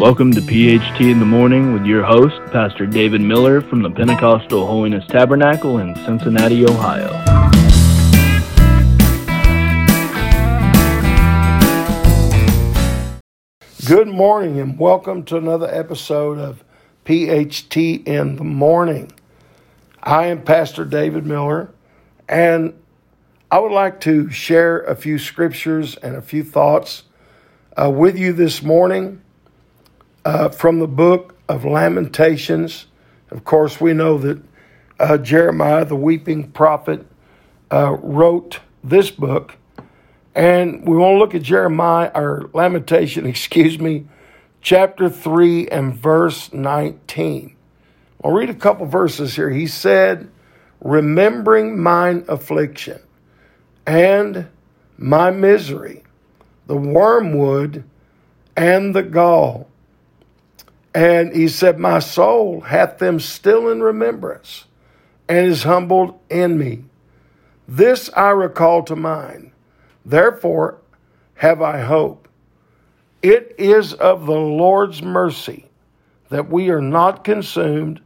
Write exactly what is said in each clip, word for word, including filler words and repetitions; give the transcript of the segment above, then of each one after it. Welcome to P H T in the Morning with your host, Pastor David Miller from the Pentecostal Holiness Tabernacle in Cincinnati, Ohio. Good morning and welcome to another episode of P H T in the Morning. I am Pastor David Miller, and I would like to share a few scriptures and a few thoughts uh, with you this morning. Uh, from the book of Lamentations. Of course, we know that uh, Jeremiah, the weeping prophet, uh, wrote this book. And we want to look at Jeremiah, or Lamentation, excuse me, chapter three and verse nineteen. I'll read a couple verses here. He said, remembering mine affliction and my misery, the wormwood and the gall. And he said, my soul hath them still in remembrance, and is humbled in me. This I recall to mind, therefore have I hope. It is of the Lord's mercy that we are not consumed,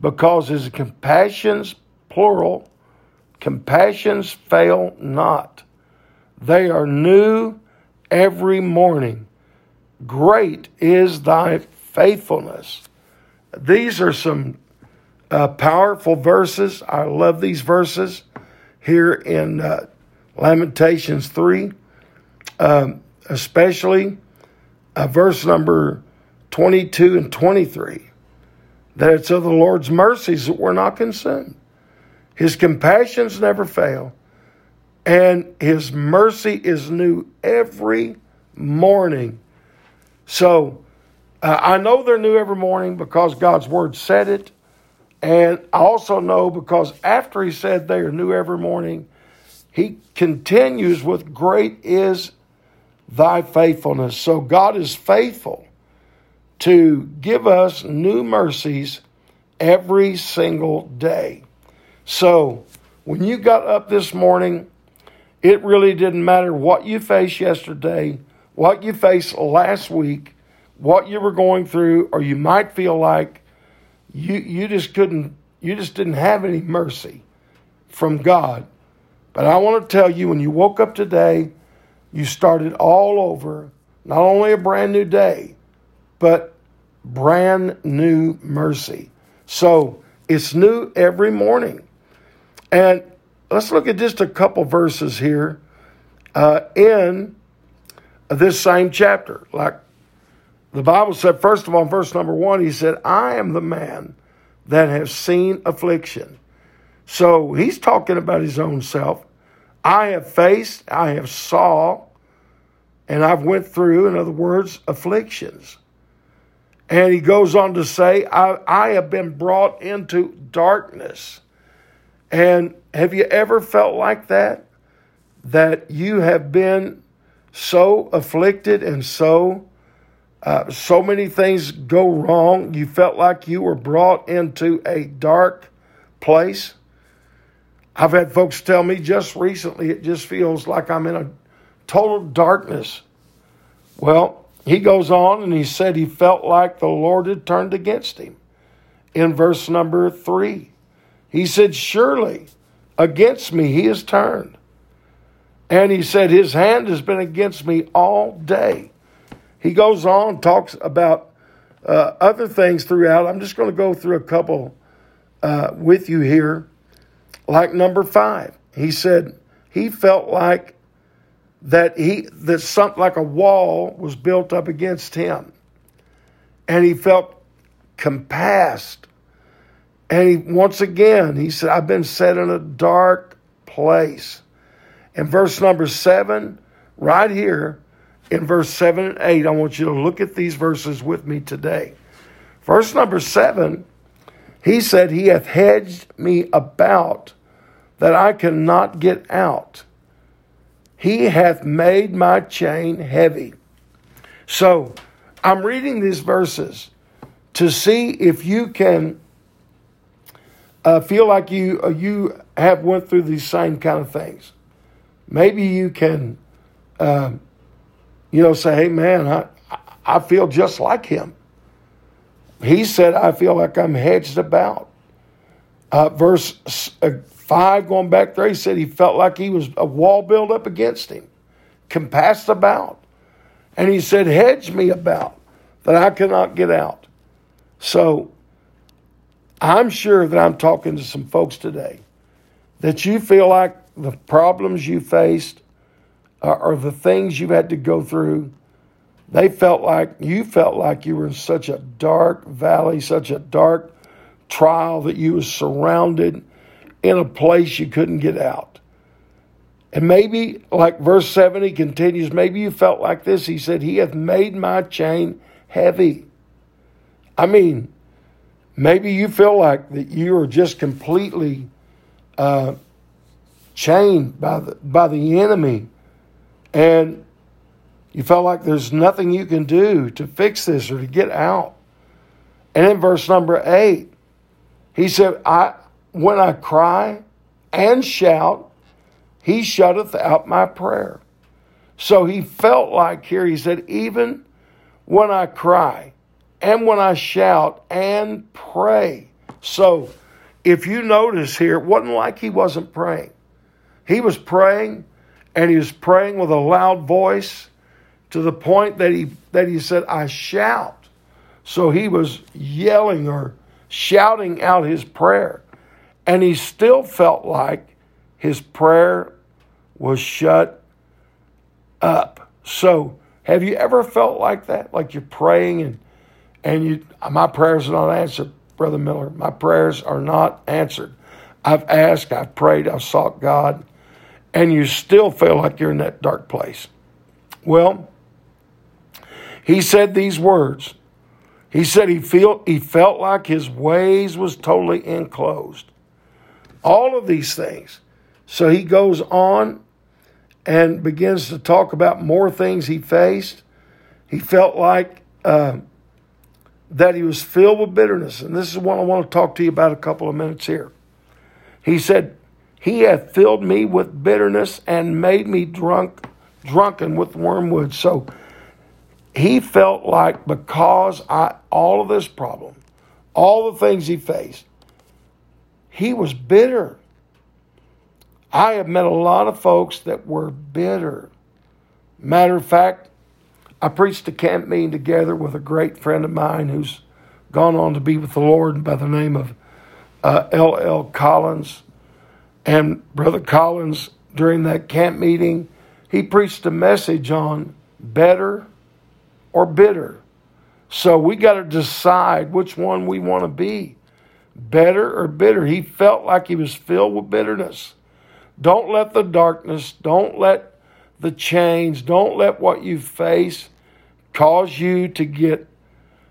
because his compassions, plural, compassions fail not. They are new every morning. Great is thy faithfulness. These are some uh, powerful verses. I love these verses here in uh, Lamentations three, um, especially uh, verse number twenty-two and twenty-three, that it's of the Lord's mercies that we're not consumed. His compassions never fail, and his mercy is new every morning. So, Uh, I know they're new every morning because God's Word said it, and I also know because after he said they are new every morning, he continues with great is thy faithfulness. So God is faithful to give us new mercies every single day. So when you got up this morning, it really didn't matter what you faced yesterday, what you faced last week, what you were going through, or you might feel like you you just couldn't, you just didn't have any mercy from God. But I want to tell you, when you woke up today, you started all over, not only a brand new day, but brand new mercy. So it's new every morning. And let's look at just a couple verses here uh, in this same chapter. Like, the Bible said, first of all, in verse number one, he said, I am the man that have seen affliction. So he's talking about his own self. I have faced, I have saw, and I've went through, in other words, afflictions. And he goes on to say, I, I have been brought into darkness. And have you ever felt like that? That you have been so afflicted and so Uh, so many things go wrong. You felt like you were brought into a dark place. I've had folks tell me just recently, it just feels like I'm in a total darkness. Well, he goes on and he said he felt like the Lord had turned against him. In verse number three, he said, surely against me he has turned. And he said, his hand has been against me all day. He goes on, talks about uh, other things throughout. I'm just going to go through a couple uh, with you here. Like number five, he said he felt like that he that something like a wall was built up against him, and he felt compassed. And he, once again, he said, "I've been set in a dark place." In verse number seven, right here. In verse seven and eight, I want you to look at these verses with me today. Verse number seven, he said, he hath hedged me about that I cannot get out. He hath made my chain heavy. So I'm reading these verses to see if you can uh, feel like you, uh, you have went through these same kind of things. Maybe you can... Uh, You know, say, hey, man, I, I feel just like him. He said, I feel like I'm hedged about. Uh, verse five, going back there, he said he felt like he was a wall built up against him, compassed about. And he said, hedge me about, that I cannot get out. So I'm sure that I'm talking to some folks today that you feel like the problems you faced uh, or the things you had to go through, they felt like, you felt like you were in such a dark valley, such a dark trial that you were surrounded in a place you couldn't get out. And maybe, like verse seven, he continues, maybe you felt like this. He said, he hath made my chain heavy. I mean, maybe you feel like that you are just completely uh, chained by the, by the enemy, and you felt like there's nothing you can do to fix this or to get out. And in verse number eight, he said, I when I cry and shout, he shutteth out my prayer. So he felt like here, he said, even when I cry and when I shout and pray. So if you notice here, it wasn't like he wasn't praying. He was praying, and he was praying with a loud voice, to the point that he that he said, I shout. So he was yelling or shouting out his prayer. And he still felt like his prayer was shut up. So have you ever felt like that? Like you're praying and and you my prayers are not answered, Brother Miller. My prayers are not answered. I've asked, I've prayed, I've sought God, and you still feel like you're in that dark place. Well, he said these words. He said he feel he felt like his ways was totally enclosed. All of these things. So he goes on and begins to talk about more things he faced. He felt like uh, that he was filled with bitterness. And this is what I want to talk to you about a couple of minutes here. He said, he hath filled me with bitterness and made me drunk drunken with wormwood. So he felt like because I all of this problem, all the things he faced, he was bitter. I have met a lot of folks that were bitter. Matter of fact, I preached a camp meeting together with a great friend of mine who's gone on to be with the Lord by the name of uh, L L Collins. And Brother Collins, during that camp meeting, he preached a message on better or bitter. So we got to decide which one we want to be, better or bitter. He felt like he was filled with bitterness. Don't let the darkness, don't let the chains, don't let what you face cause you to get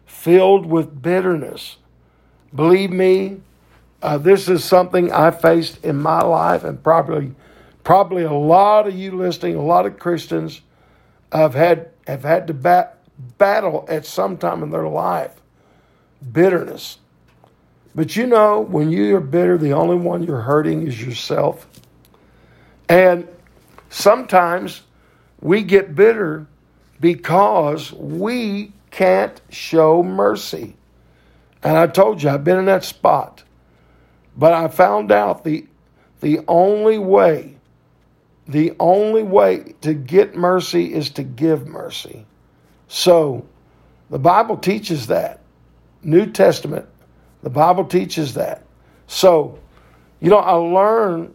filled with bitterness. Believe me, uh, this is something I faced in my life, and probably Probably a lot of you listening, a lot of Christians have had have had to bat, battle at some time in their life, bitterness. But you know, when you are bitter, the only one you're hurting is yourself. And sometimes we get bitter because we can't show mercy. And I told you, I've been in that spot. But I found out the the only way The only way to get mercy is to give mercy. So the Bible teaches that. New Testament, the Bible teaches that. So, you know, I learned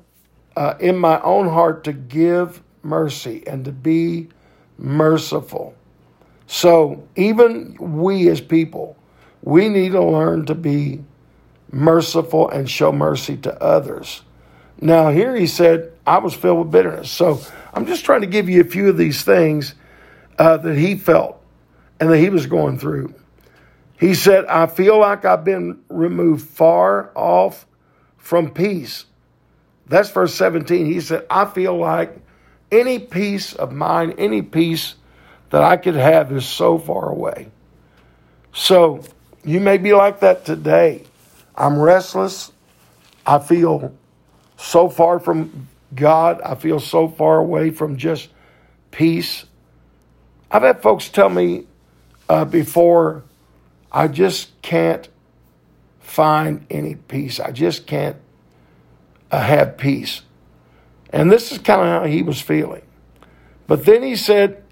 uh, in my own heart to give mercy and to be merciful. So even we as people, we need to learn to be merciful and show mercy to others. Now here he said, I was filled with bitterness. So I'm just trying to give you a few of these things uh, that he felt and that he was going through. He said, I feel like I've been removed far off from peace. That's verse seventeen. He said, I feel like any peace of mine, any peace that I could have is so far away. So you may be like that today. I'm restless. I feel so far from God, I feel so far away from just peace. I've had folks tell me uh, before, I just can't find any peace. I just can't uh, have peace. And this is kind of how he was feeling. But then he said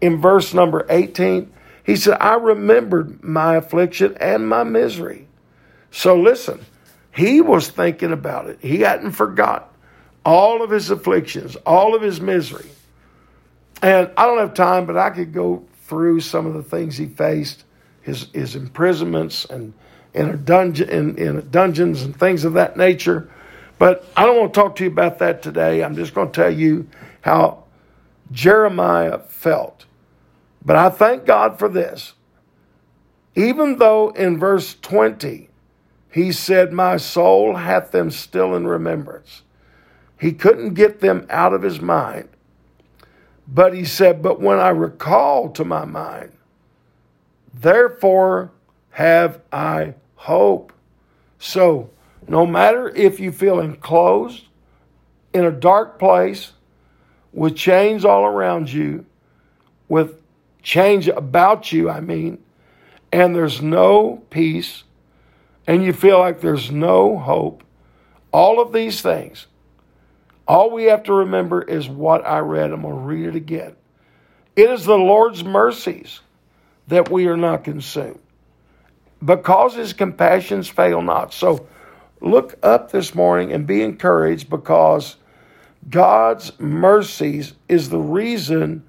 in verse number eighteen, he said, I remembered my affliction and my misery. So listen, he was thinking about it. He hadn't forgotten all of his afflictions, all of his misery. And I don't have time, but I could go through some of the things he faced, his his imprisonments and in a dungeon, in, in dungeons and things of that nature. But I don't want to talk to you about that today. I'm just going to tell you how Jeremiah felt. But I thank God for this. Even though in verse twenty, he said, my soul hath them still in remembrance. He couldn't get them out of his mind. But he said, but when I recall to my mind, therefore have I hope. So no matter if you feel enclosed in a dark place with chains all around you, with change about you, I mean, and there's no peace, and you feel like there's no hope, all of these things, all we have to remember is what I read. I'm going to read it again. It is the Lord's mercies that we are not consumed, because his compassions fail not. So look up this morning and be encouraged, because God's mercies is the reason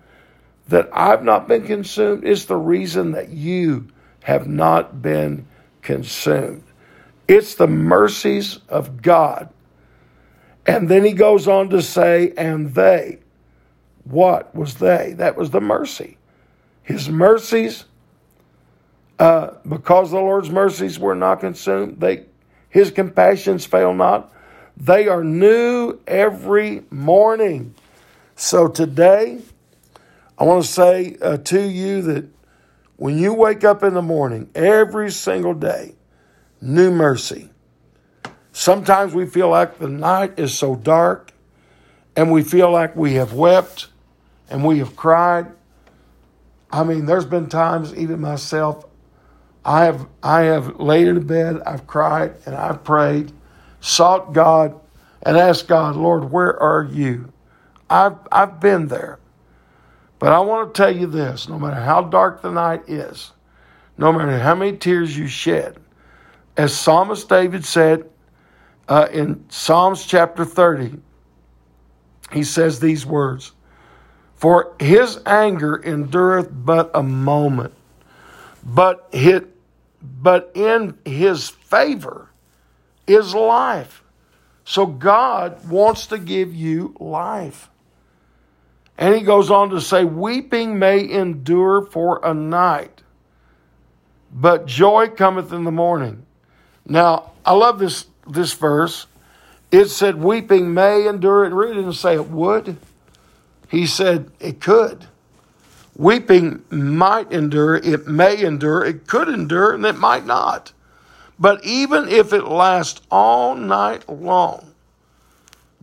that I've not been consumed. It's the reason that you have not been consumed. It's the mercies of God. And then he goes on to say, and they, what was they? That was the mercy. His mercies, uh, because the Lord's mercies were not consumed, they, his compassions fail not. They are new every morning. So today, I want to say uh, to you that when you wake up in the morning, every single day, new mercy. Sometimes we feel like the night is so dark, and we feel like we have wept and we have cried. I mean, there's been times, even myself, I have I have laid in bed, I've cried and I've prayed, sought God and asked God, Lord, where are you? I've I've been there. But I want to tell you this, no matter how dark the night is, no matter how many tears you shed, as Psalmist David said uh, in Psalms chapter thirty, he says these words, for his anger endureth but a moment, but, it, but in his favor is life. So God wants to give you life. And he goes on to say, weeping may endure for a night, but joy cometh in the morning. Now, I love this, this verse. It said, weeping may endure. It really didn't say it would. He said it could. Weeping might endure. It may endure. It could endure, and it might not. But even if it lasts all night long,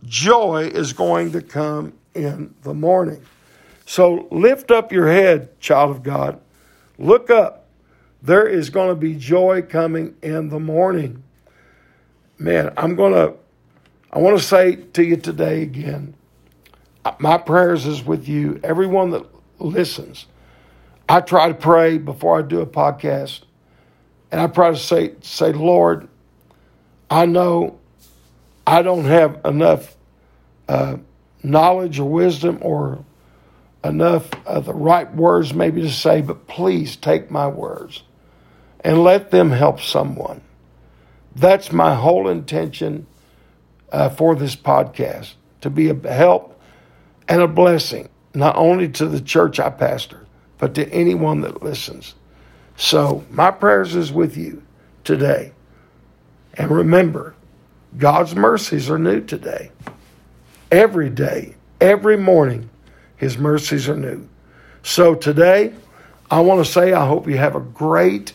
joy is going to come in the morning. So lift up your head, child of God. Look up. There is going to be joy coming in the morning. Man, I'm going to, I want to say to you today again, my prayers is with you, everyone that listens. I try to pray before I do a podcast, and I try to say, say, Lord, I know I don't have enough uh knowledge or wisdom or enough of the right words maybe to say, but please take my words and let them help someone. That's my whole intention uh, for this podcast, to be a help and a blessing, not only to the church I pastor, but to anyone that listens. So my prayers is with you today. And remember, God's mercies are new today. Every day, every morning, his mercies are new. So today, I want to say I hope you have a great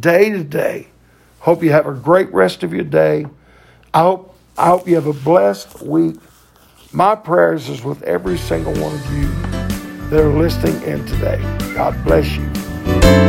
day today. Hope you have a great rest of your day. I hope, I hope you have a blessed week. My prayers is with every single one of you that are listening in today. God bless you. Amen.